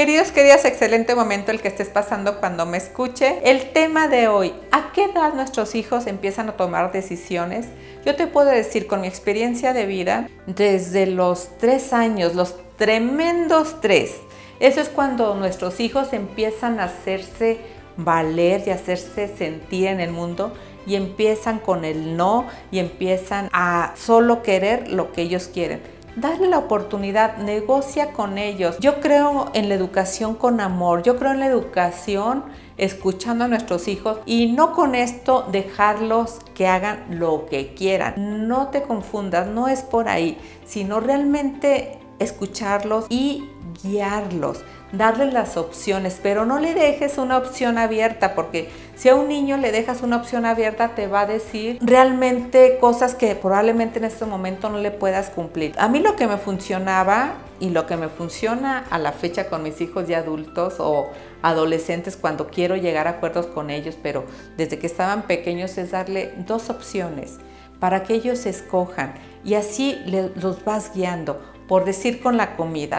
Queridos, queridas, excelente momento el que estés pasando cuando me escuche. El tema de hoy, ¿a qué edad nuestros hijos empiezan a tomar decisiones? Yo te puedo decir con mi experiencia de vida, desde los 3 años, los tremendos 3. Eso es cuando nuestros hijos empiezan a hacerse valer y hacerse sentir en el mundo y empiezan con el no y empiezan a solo querer lo que ellos quieren. Dale la oportunidad, negocia con ellos. Yo creo en la educación con amor, yo creo en la educación escuchando a nuestros hijos y no con esto dejarlos que hagan lo que quieran. No te confundas, no es por ahí, sino realmente escucharlos y guiarlos, darles las opciones, pero no le dejes una opción abierta, porque si a un niño le dejas una opción abierta te va a decir realmente cosas que probablemente en este momento no le puedas cumplir. A mí lo que me funcionaba y lo que me funciona a la fecha con mis hijos ya adultos o adolescentes cuando quiero llegar a acuerdos con ellos, pero desde que estaban pequeños, es darle 2 opciones para que ellos escojan y así los vas guiando. Por decir, con la comida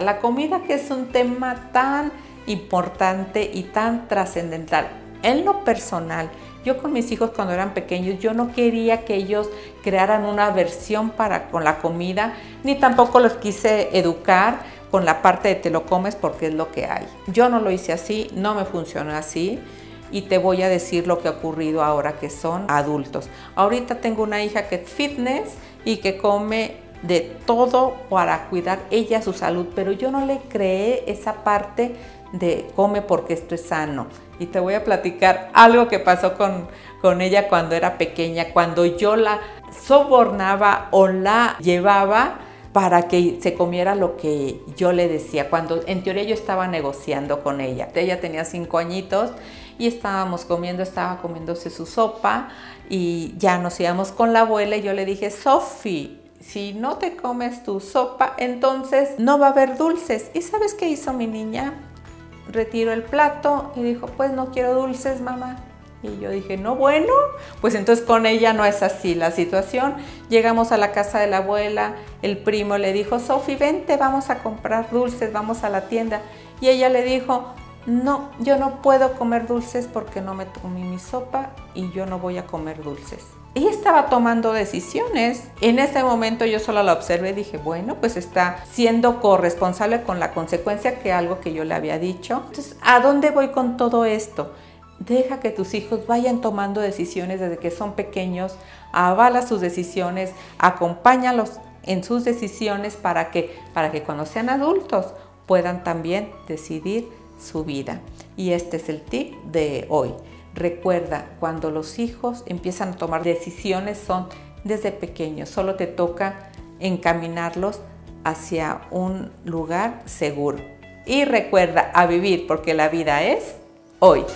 que es un tema tan importante y tan trascendental. En lo personal, yo con mis hijos cuando eran pequeños, yo no quería que ellos crearan una aversión con la comida, ni tampoco los quise educar con la parte de te lo comes porque es lo que hay. Yo no lo hice así, no me funcionó así. Y te voy a decir lo que ha ocurrido ahora que son adultos. Ahorita tengo una hija que es fitness y que come de todo para cuidar ella su salud, pero yo no le creé esa parte de come porque esto es sano. Y te voy a platicar algo que pasó con ella cuando era pequeña, cuando yo la sobornaba o la llevaba para que se comiera lo que yo le decía, cuando en teoría yo estaba negociando con ella. Ella tenía 5 añitos y estábamos comiendo, estaba comiéndose su sopa y ya nos íbamos con la abuela y yo le dije, Sofi, si no te comes tu sopa, entonces no va a haber dulces. ¿Y sabes qué hizo mi niña? Retiró el plato y dijo, pues no quiero dulces, mamá. Y yo dije, no, bueno, pues entonces con ella no es así la situación. Llegamos a la casa de la abuela, el primo le dijo, Sofi, vente, vamos a comprar dulces, vamos a la tienda. Y ella le dijo, no, yo no puedo comer dulces porque no me comí mi sopa y yo no voy a comer dulces. Ella estaba tomando decisiones. En ese momento yo solo la observé y dije, bueno, pues está siendo corresponsable con la consecuencia que algo que yo le había dicho. Entonces, ¿a dónde voy con todo esto? Deja que tus hijos vayan tomando decisiones desde que son pequeños, avala sus decisiones, acompáñalos en sus decisiones para que cuando sean adultos puedan también decidir su vida. Y este es el tip de hoy. Recuerda, cuando los hijos empiezan a tomar decisiones son desde pequeños, solo te toca encaminarlos hacia un lugar seguro. Y recuerda, a vivir porque la vida es hoy.